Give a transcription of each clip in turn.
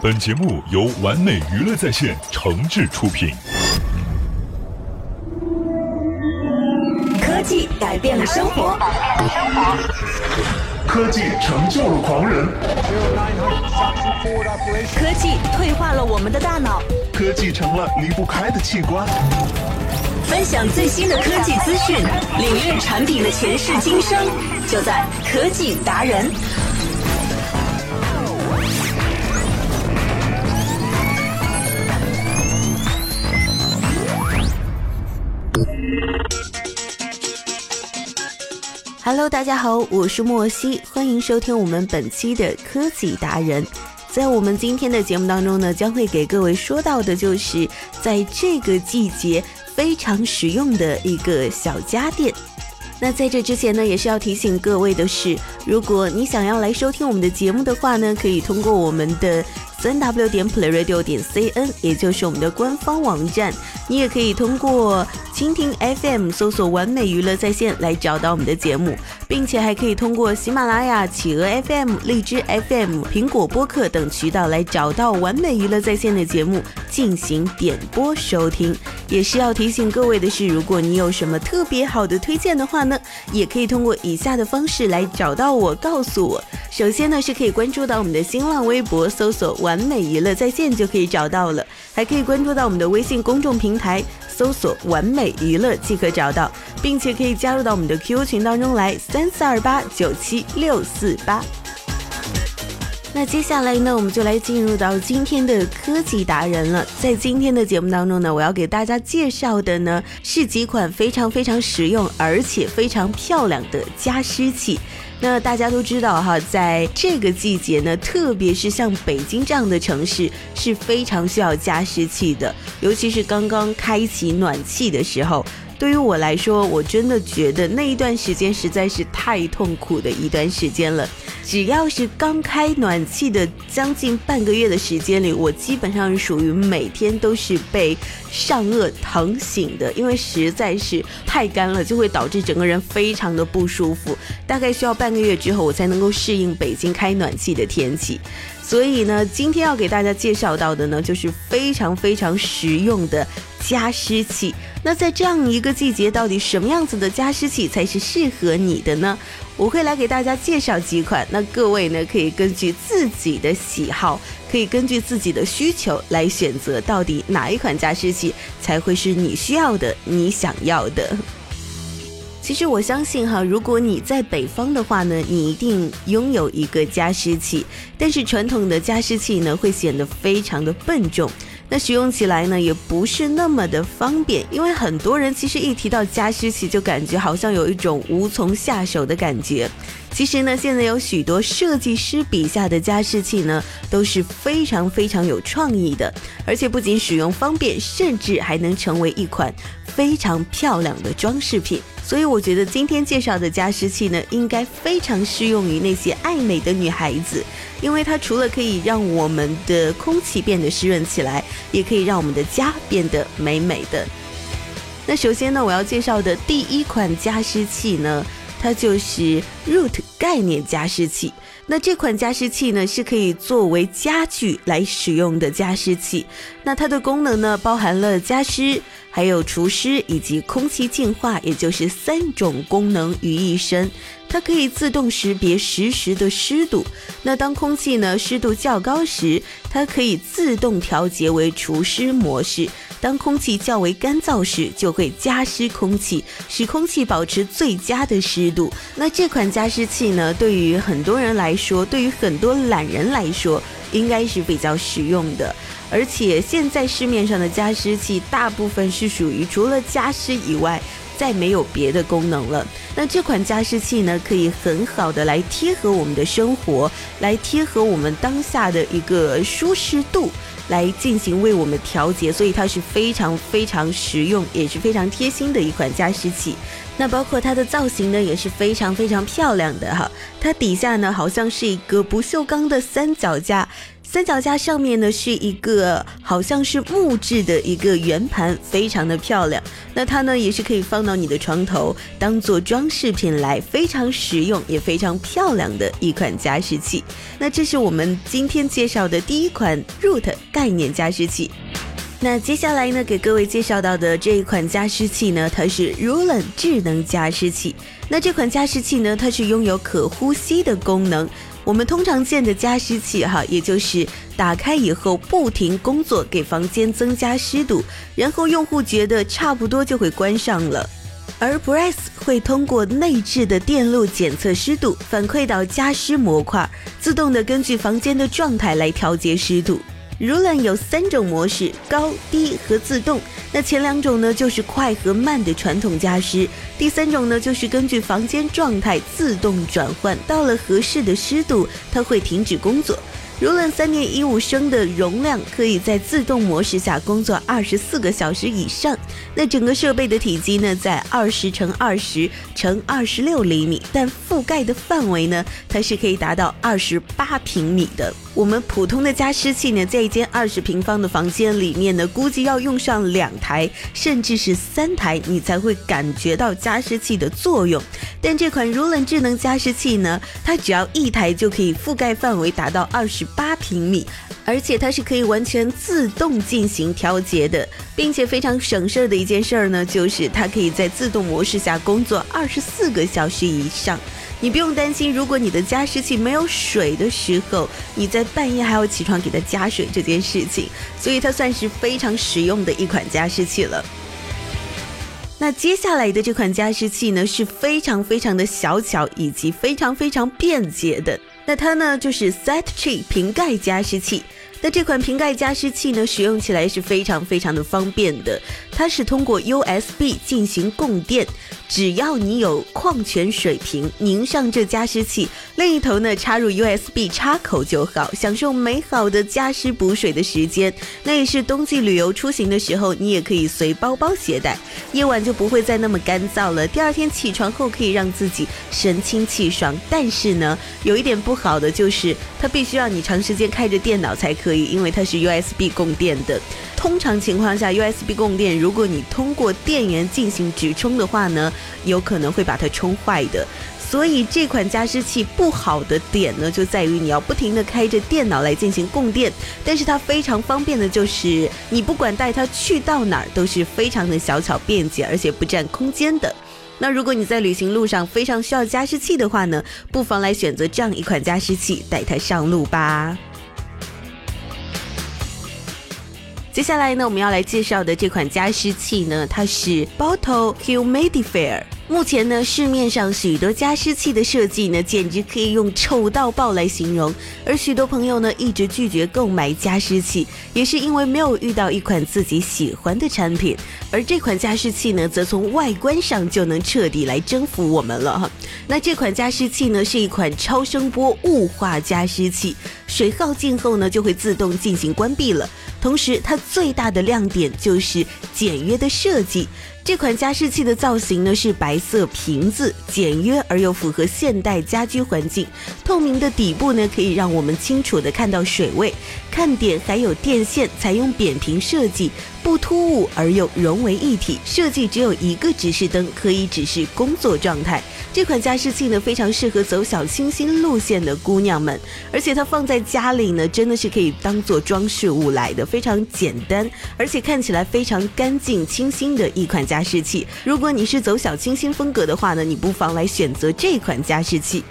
本节目由完美娱乐在线诚挚出品。科技改变了生活，科技成就了狂人，科技退化了我们的大脑，科技成了离不开的器官。分享最新的科技资讯，领略产品的前世今生，就在科技达人。Hello， 大家好，我是莫西，欢迎收听我们本期的科技达人。在我们今天的节目当中呢，将会给各位说到的就是在这个季节非常实用的一个小家电。那在这之前呢，也是要提醒各位的是，如果你想要来收听我们的节目的话呢，可以通过我们的3w.playradio.cn， 也就是我们的官方网站，你也可以通过蜻蜓 FM 搜索完美娱乐在线来找到我们的节目，并且还可以通过喜马拉雅、企鹅 FM、荔枝 FM、苹果播客等渠道来找到完美娱乐在线的节目进行点播收听。也是要提醒各位的是，如果你有什么特别好的推荐的话呢，也可以通过以下的方式来找到我，告诉我。首先呢，是可以关注到我们的新浪微博，搜索完美娱乐在线就可以找到了，还可以关注到我们的微信公众平台，搜索完美娱乐即可找到，并且可以加入到我们的 QQ 群当中来，3428976448。那接下来呢，我们就来进入到今天的科技达人了。在今天的节目当中呢，我要给大家介绍的呢是几款非常实用而且非常漂亮的加湿器。那大家都知道哈，在这个季节呢，特别是像北京这样的城市是非常需要加湿器的，尤其是刚刚开启暖气的时候。对于我来说，我真的觉得那一段时间实在是太痛苦的一段时间了。只要是刚开暖气的将近半个月的时间里，我基本上属于每天都是被上颚疼醒的，因为实在是太干了，就会导致整个人非常的不舒服。大概需要半个月之后，我才能够适应北京开暖气的天气。所以呢，今天要给大家介绍到的呢，就是非常实用的加湿器。那在这样一个季节，到底什么样子的加湿器才是适合你的呢？我会来给大家介绍几款，那各位呢，可以根据自己的喜好，可以根据自己的需求来选择到底哪一款加湿器才会是你需要的，你想要的。其实我相信哈，如果你在北方的话呢，你一定拥有一个加湿器，但是传统的加湿器呢，会显得非常的笨重。那使用起来呢，也不是那么的方便，因为很多人其实一提到加湿器，就感觉好像有一种无从下手的感觉。其实呢，现在有许多设计师笔下的加湿器呢，都是非常有创意的，而且不仅使用方便，甚至还能成为一款非常漂亮的装饰品。所以我觉得今天介绍的加湿器呢，应该非常适用于那些爱美的女孩子，因为它除了可以让我们的空气变得湿润起来，也可以让我们的家变得美美的。那首先呢，我要介绍的第一款加湿器呢，它就是 Root 概念加湿器。那这款加湿器呢，是可以作为家具来使用的加湿器。那它的功能呢，包含了加湿、还有除湿以及空气净化，也就是3种功能于一身。它可以自动识别实时的湿度，那当空气呢湿度较高时，它可以自动调节为除湿模式，当空气较为干燥时，就会加湿空气，使空气保持最佳的湿度。那这款加湿器呢，对于很多人来说，对于很多懒人来说，应该是比较实用的。而且现在市面上的加湿器大部分是属于除了加湿以外再没有别的功能了。那这款加湿器呢，可以很好的来贴合我们的生活，来贴合我们当下的一个舒适度，来进行为我们调节，所以它是非常实用，也是非常贴心的一款加湿器。那包括它的造型呢，也是非常漂亮的哈。它底下呢，好像是一个不锈钢的三脚架，三脚架上面呢是一个好像是木质的一个圆盘，非常的漂亮。那它呢也是可以放到你的床头当做装饰品来，非常实用也非常漂亮的一款加湿器。那这是我们今天介绍的第一款 Root 概念加湿器。那接下来呢，给各位介绍到的这一款加湿器呢，它是 Rulen 智能加湿器。那这款加湿器呢，它是拥有可呼吸的功能。我们通常见的加湿器也就是打开以后不停工作，给房间增加湿度，然后用户觉得差不多就会关上了。而 Breath 会通过内置的电路检测湿度，反馈到加湿模块，自动的根据房间的状态来调节湿度。Rulen 有三种模式，高、低和自动。那前两种呢就是快和慢的传统加湿，第三种呢就是根据房间状态自动转换，到了合适的湿度它会停止工作。Rulen 3.15升的容量可以在自动模式下工作24个小时以上。那整个设备的体积呢在20×20×26厘米，但覆盖的范围呢它是可以达到28平米的。我们普通的加湿器呢，在一间20平方的房间里面呢，估计要用上2台甚至是3台，你才会感觉到加湿器的作用。但这款 Rulen 智能加湿器呢，它只要1台就可以覆盖范围达到28平米，而且它是可以完全自动进行调节的，并且非常省事的一件事呢，就是它可以在自动模式下工作24个小时以上。你不用担心，如果你的加湿器没有水的时候，你在半夜还要起床给它加水这件事情，所以它算是非常实用的一款加湿器了。那接下来的这款加湿器呢，是非常非常的小巧以及非常非常便捷的。那它呢就是 SightTree 瓶盖加湿器。那这款瓶盖加湿器呢，使用起来是非常非常的方便的。它是通过 USB 进行供电，只要你有矿泉水瓶拧上这加湿器，另一头呢插入 USB 插口就好，享受美好的加湿补水的时间。那也是冬季旅游出行的时候，你也可以随包包携带，夜晚就不会再那么干燥了。第二天起床后可以让自己神清气爽，但是呢，有一点不好的就是它必须让你长时间开着电脑才可以，因为它是 USB 供电的。通常情况下 USB 供电，如果你通过电源进行直充的话呢，有可能会把它充坏的。所以这款加湿器不好的点呢，就在于你要不停的开着电脑来进行供电。但是它非常方便的就是，你不管带它去到哪儿都是非常的小巧便捷，而且不占空间的。那如果你在旅行路上非常需要加湿器的话呢，不妨来选择这样一款加湿器，带它上路吧。接下来呢，我们要来介绍的这款加湿器呢，它是 Bottle Humidifair。目前呢，市面上许多加湿器的设计呢，简直可以用丑到爆来形容。而许多朋友呢，一直拒绝购买加湿器，也是因为没有遇到一款自己喜欢的产品。而这款加湿器呢，则从外观上就能彻底来征服我们了哈。那这款加湿器呢，是一款超声波雾化加湿器，水耗尽后呢，就会自动进行关闭了。同时，它最大的亮点就是简约的设计。这款加湿器的造型呢，是白色瓶子，简约而又符合现代家居环境。透明的底部呢，可以让我们清楚地看到水位。看点还有电线，采用扁平设计，不突兀而又融为一体。设计只有一个指示灯，可以指示工作状态。这款加湿器呢，非常适合走小清新路线的姑娘们，而且它放在家里呢，真的是可以当做装饰物来的，非常简单，而且看起来非常干净清新的一款加湿器。如果你是走小清新风格的话呢，你不妨来选择这款加湿器。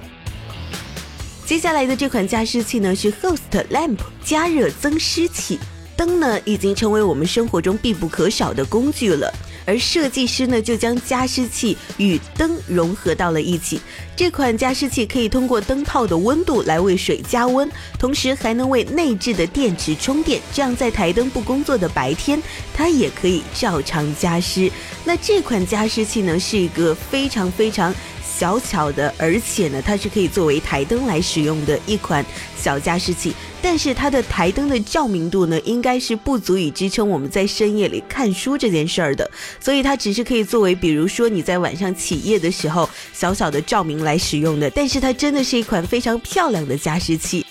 接下来的这款加湿器呢是 Host Lamp 加热增湿器。灯呢已经成为我们生活中必不可少的工具了，而设计师呢就将加湿器与灯融合到了一起。这款加湿器可以通过灯泡的温度来为水加温，同时还能为内置的电池充电，这样在台灯不工作的白天，它也可以照常加湿。那这款加湿器呢是一个非常非常小巧的，而且呢它是可以作为台灯来使用的一款小加湿器。但是它的台灯的照明度呢，应该是不足以支撑我们在深夜里看书这件事儿的，所以它只是可以作为比如说你在晚上起夜的时候小小的照明来使用的。但是它真的是一款非常漂亮的加湿器。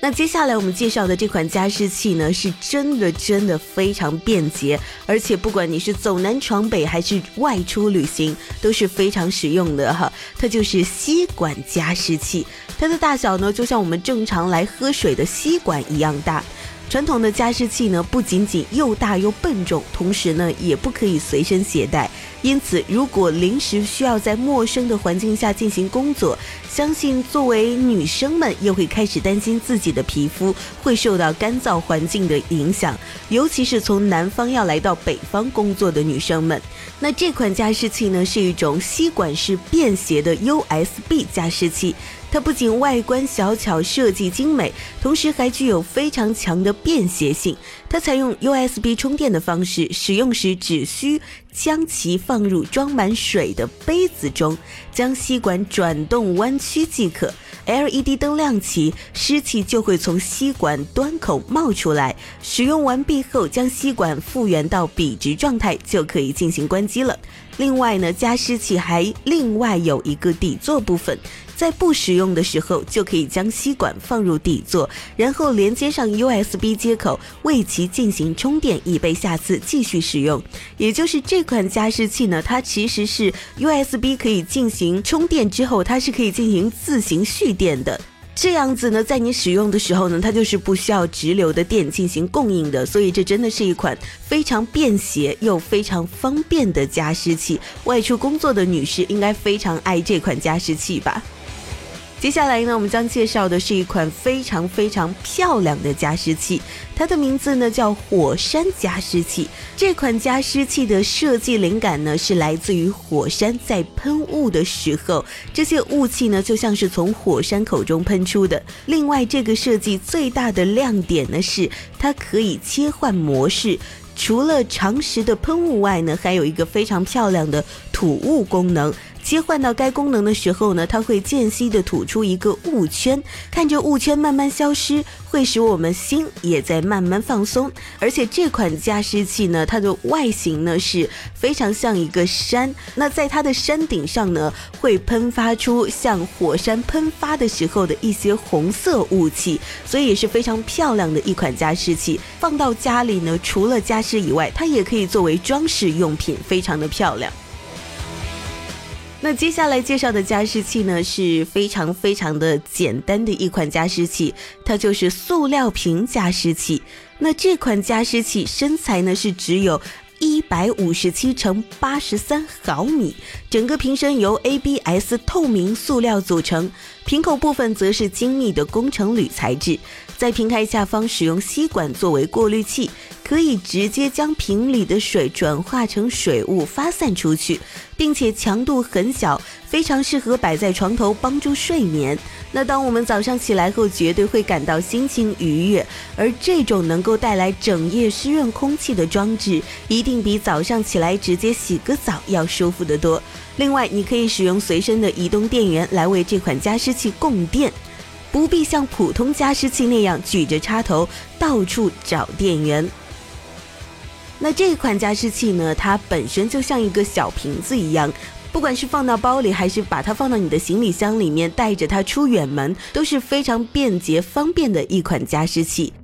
那接下来我们介绍的这款加湿器呢，是真的非常便捷，而且不管你是走南闯北还是外出旅行都是非常实用的哈。它就是吸管加湿器，它的大小呢就像我们正常来喝水的吸管一样大。传统的加湿器呢不仅仅又大又笨重，同时呢也不可以随身携带，因此如果临时需要在陌生的环境下进行工作，相信作为女生们又会开始担心自己的皮肤会受到干燥环境的影响，尤其是从南方要来到北方工作的女生们。那这款加湿器呢是一种吸管式便携的 USB 加湿器，它不仅外观小巧设计精美，同时还具有非常强的便携性。它采用 USB 充电的方式，使用时只需将其放入装满水的杯子中，将吸管转动弯曲即可。LED 灯亮起，湿气就会从吸管端口冒出来。使用完毕后，将吸管复原到笔直状态，就可以进行关机了。另外呢，加湿器还另外有一个底座部分，在不使用的时候就可以将吸管放入底座，然后连接上 USB 接口，为其进行充电，以备下次继续使用。也就是这款加湿器呢，它其实是 USB 可以进行充电之后，它是可以进行自行蓄电的。这样子呢，在你使用的时候呢，它就是不需要直流的电进行供应的，所以这真的是一款非常便携又非常方便的加湿器。外出工作的女士应该非常爱这款加湿器吧。接下来呢，我们将介绍的是一款非常漂亮的加湿器，它的名字呢叫火山加湿器。这款加湿器的设计灵感呢是来自于火山在喷雾的时候，这些雾气呢就像是从火山口中喷出的。另外，这个设计最大的亮点呢是它可以切换模式。除了常识的喷雾外呢，还有一个非常漂亮的吐雾功能。切换到该功能的时候呢，它会间隙地吐出一个雾圈，看着雾圈慢慢消失，会使我们心也在慢慢放松。而且这款加湿器呢，它的外形呢是非常像一个山，那在它的山顶上呢，会喷发出像火山喷发的时候的一些红色雾气，所以也是非常漂亮的一款加湿器。放到家里呢，除了加湿以外，它也可以作为装饰用品，非常的漂亮。那接下来介绍的加湿器呢是非常的简单的一款加湿器，它就是塑料瓶加湿器。那这款加湿器身材呢是只有157×83毫米，整个瓶身由 ABS 透明塑料组成，瓶口部分则是精密的工程铝材质。在瓶盖下方使用吸管作为过滤器，可以直接将瓶里的水转化成水雾发散出去，并且强度很小，非常适合摆在床头帮助睡眠。那当我们早上起来后，绝对会感到心情愉悦，而这种能够带来整夜湿润空气的装置，一定比早上起来直接洗个澡要舒服得多。另外，你可以使用随身的移动电源来为这款加湿器供电，不必像普通加湿器那样举着插头到处找电源。那这款加湿器呢，它本身就像一个小瓶子一样，不管是放到包里还是把它放到你的行李箱里面，带着它出远门，都是非常便捷方便的一款加湿器。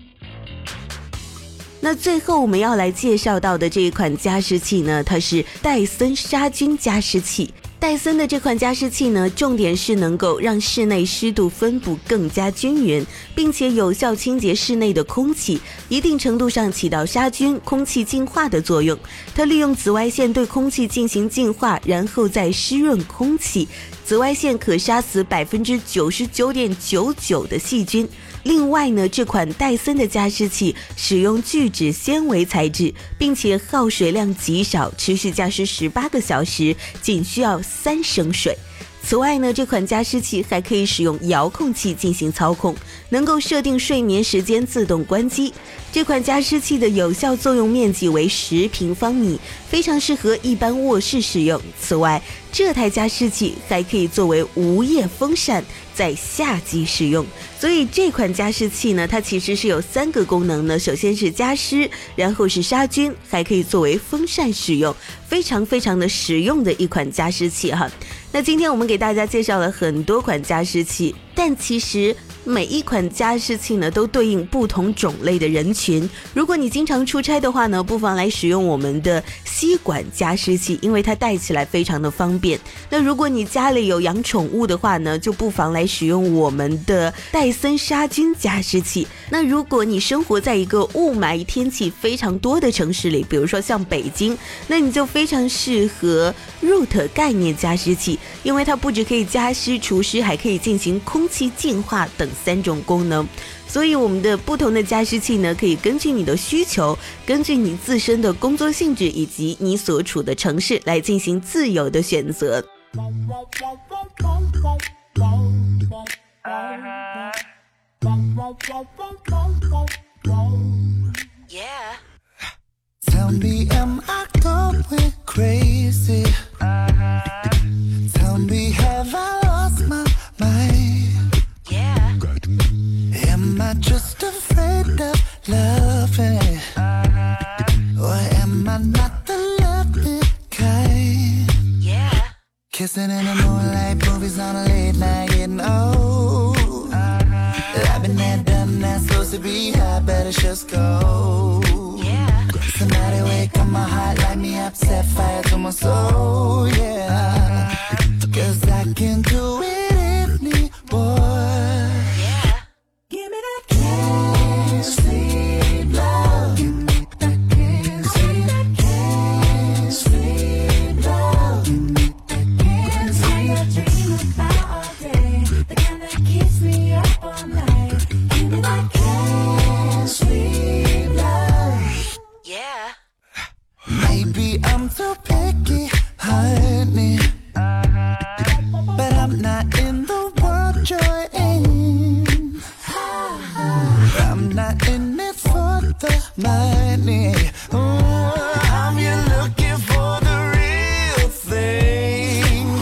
那最后我们要来介绍到的这一款加湿器呢，它是戴森杀菌加湿器。戴森的这款加湿器呢，重点是能够让室内湿度分布更加均匀，并且有效清洁室内的空气，一定程度上起到杀菌、空气净化的作用。它利用紫外线对空气进行净化，然后再湿润空气。紫外线可杀死 99.99% 的细菌。另外呢，这款戴森的加湿器使用聚酯纤维材质，并且耗水量极少，持续加湿18个小时，仅需要3升水。此外呢，这款加湿器还可以使用遥控器进行操控，能够设定睡眠时间自动关机。这款加湿器的有效作用面积为10平方米，非常适合一般卧室使用。此外，这台加湿器还可以作为无叶风扇在夏季使用。所以这款加湿器呢，它其实是有3个功能呢，首先是加湿，然后是杀菌，还可以作为风扇使用，非常的实用的一款加湿器哈。那今天我们给大家介绍了很多款加湿器，但其实每一款加湿器呢都对应不同种类的人群。如果你经常出差的话呢，不妨来使用我们的吸管加湿器，因为它带起来非常的方便。那如果你家里有养宠物的话呢，就不妨来使用我们的戴森杀菌加湿器。那如果你生活在一个雾霾天气非常多的城市里，比如说像北京，那你就非常适合 Root 概念加湿器，因为它不只可以加湿除湿，还可以进行空气净化等3种功能。所以我们的不同的加湿器呢，可以根据你的需求，根据你自身的工作性质以及你所处的城市来进行自由的选择。Tell me, am I going crazy? Tell me, have I lost my mind? Yeah. Am I just afraid of loving? Or am I not the loving kind? Yeah. Kissing in the moonlight, movies on a late night, getting old. I've been there, done that, supposed to be high, but it's just cold. Yeah.Somebody wake up my heart, light me up, set fire to my soul, yeah. Cause I can do it anymore. Yeah. Give me that can't sleep love. Give me that can't sleep love. Give me that can't sleep love. Dream about all day, the kind that keeps me up all night. Give me that can't sleep love.Yeah. Maybe I'm too picky, honey. But I'm not in the world you're in. I'm not in it for the money. Ooh, I'm here looking for the real thing.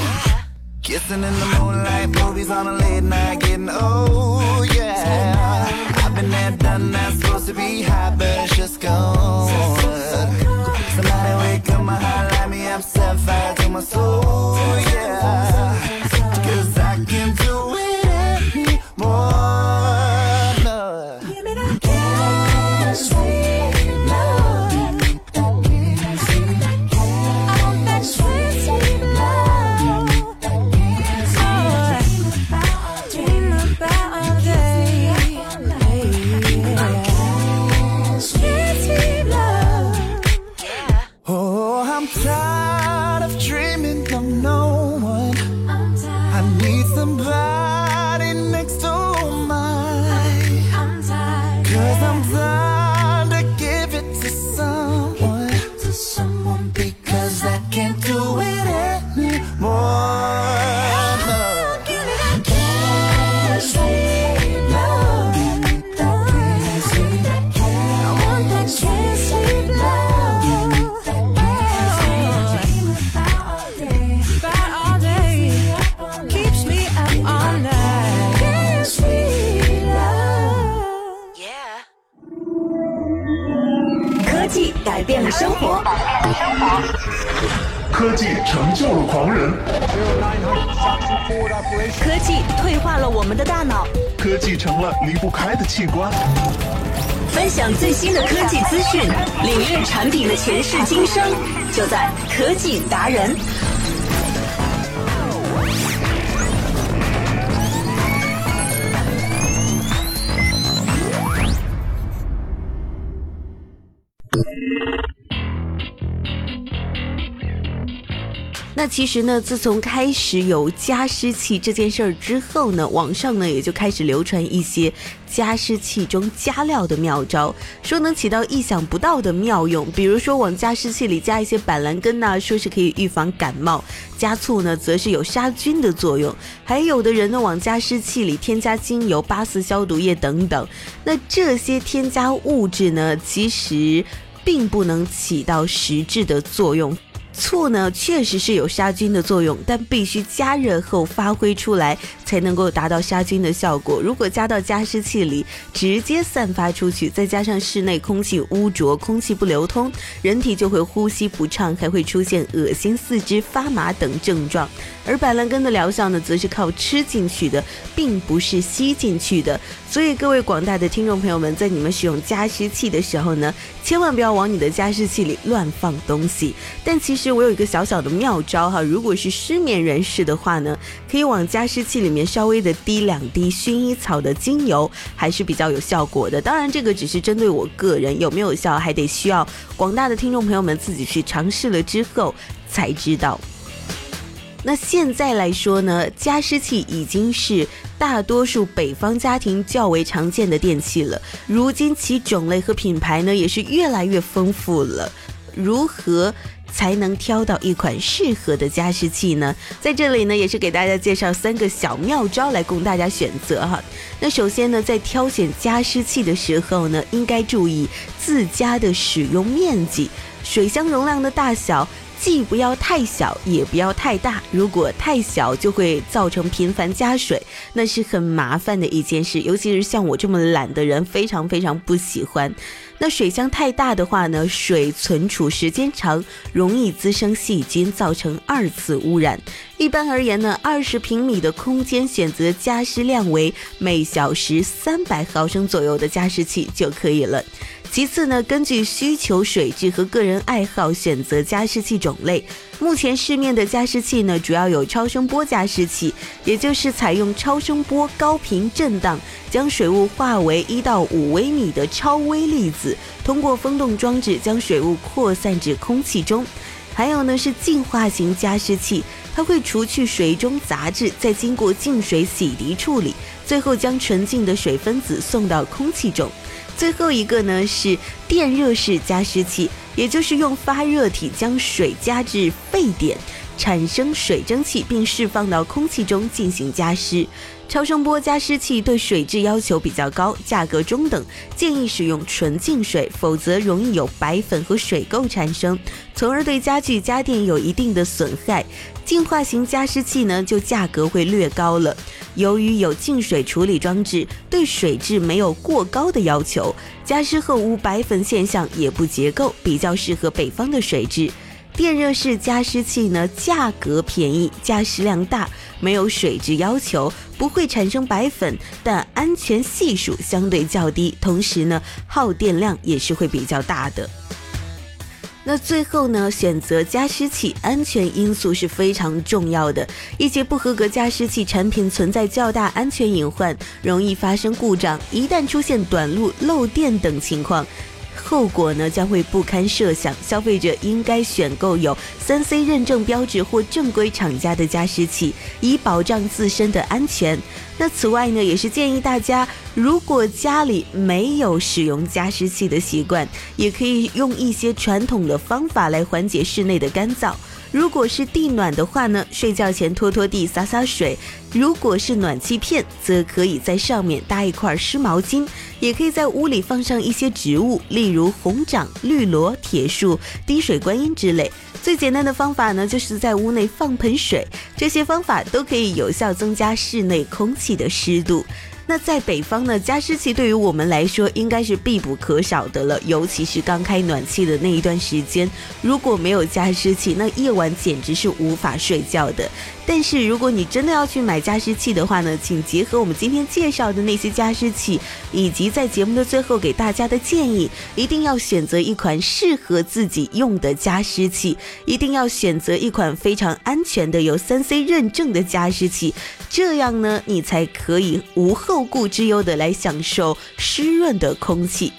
Kissing in the moonlight, movies on a late night, getting old, yeah. I've been there, done that, supposed to be high, but it's just gone.科技成就了狂人，科技退化了我们的大脑，科技成了离不开的器官。分享最新的科技资讯，领略产品的前世今生，就在科技达人。那其实呢，自从开始有加湿器这件事儿之后呢，网上呢也就开始流传一些加湿器中加料的妙招，说能起到意想不到的妙用。比如说往加湿器里加一些板蓝根呐，说是可以预防感冒；加醋呢，则是有杀菌的作用。还有的人呢，往加湿器里添加精油、8,4消毒液等等。那这些添加物质呢，其实并不能起到实质的作用。醋呢确实是有杀菌的作用，但必须加热后发挥出来才能够达到杀菌的效果。如果加到加湿器里直接散发出去，再加上室内空气污浊，空气不流通，人体就会呼吸不畅，还会出现恶心、四肢发麻等症状。而板蓝根的疗效呢，则是靠吃进去的，并不是吸进去的。所以各位广大的听众朋友们，在你们使用加湿器的时候呢，千万不要往你的加湿器里乱放东西。但其实我有一个小小的妙招哈，如果是失眠人士的话呢，可以往加湿器里面稍微的滴2滴薰衣草的精油，还是比较有效果的。当然这个只是针对我个人，有没有效还得需要广大的听众朋友们自己去尝试了之后才知道。那现在来说呢，加湿器已经是大多数北方家庭较为常见的电器了，如今其种类和品牌呢也是越来越丰富了。如何才能挑到一款适合的加湿器呢？在这里呢也是给大家介绍3个小妙招来供大家选择哈。那首先呢，在挑选加湿器的时候呢，应该注意自家的使用面积，水箱容量的大小既不要太小也不要太大，如果太小就会造成频繁加水，那是很麻烦的一件事，尤其是像我这么懒的人非常非常不喜欢。那水箱太大的话呢，水存储时间长，容易滋生细菌，造成2次污染。一般而言呢，20平米的空间选择加湿量为每小时300毫升左右的加湿器就可以了。其次呢，根据需求、水质和个人爱好选择加湿器种类。目前市面的加湿器呢，主要有超声波加湿器，也就是采用超声波高频震荡，将水雾化为1到5微米的超微粒子，通过风洞装置将水雾扩散至空气中。还有呢是净化型加湿器，它会除去水中杂质，再经过净水洗涤处理，最后将纯净的水分子送到空气中。最后一个呢是电热式加湿器，也就是用发热体将水加至沸点，产生水蒸气并释放到空气中进行加湿。超声波加湿器对水质要求比较高，价格中等，建议使用纯净水，否则容易有白粉和水垢产生，从而对家具家电有一定的损害。净化型加湿器呢，就价格会略高了，由于有净水处理装置，对水质没有过高的要求，加湿后无白粉现象，也不结垢，比较适合北方的水质。电热式加湿器呢，价格便宜，加湿量大，没有水质要求，不会产生白粉，但安全系数相对较低，同时呢，耗电量也是会比较大的。那最后呢，选择加湿器安全因素是非常重要的，一些不合格加湿器产品存在较大安全隐患，容易发生故障，一旦出现短路、漏电等情况，后果呢将会不堪设想。消费者应该选购有3C 认证标志或正规厂家的加湿器，以保障自身的安全。那此外呢，也是建议大家，如果家里没有使用加湿器的习惯，也可以用一些传统的方法来缓解室内的干燥。如果是地暖的话呢，睡觉前拖拖地、洒洒水；如果是暖气片，则可以在上面搭一块湿毛巾，也可以在屋里放上一些植物，例如红掌、绿萝、铁树、滴水观音之类。最简单的方法呢，就是在屋内放盆水，这些方法都可以有效增加室内空气的湿度。那在北方呢，加湿器对于我们来说应该是必不可少的了，尤其是刚开暖气的那一段时间，如果没有加湿器，那夜晚简直是无法睡觉的。但是如果你真的要去买加湿器的话呢，请结合我们今天介绍的那些加湿器，以及在节目的最后给大家的建议，一定要选择一款适合自己用的加湿器，一定要选择一款非常安全的有 3C 认证的加湿器，这样呢，你才可以无后顾之忧的来享受湿润的空气。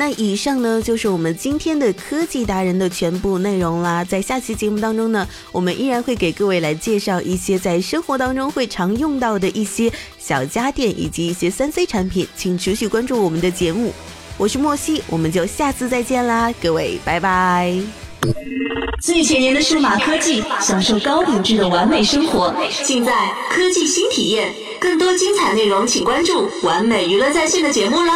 那以上呢，就是我们今天的科技达人的全部内容啦。在下期节目当中呢，我们依然会给各位来介绍一些在生活当中会常用到的一些小家电以及一些 3C 产品，请持续关注我们的节目。我是莫西，我们就下次再见啦，各位拜拜。最前沿的数码科技，享受高品质的完美生活，尽在科技新体验。更多精彩内容，请关注完美娱乐在线的节目啦。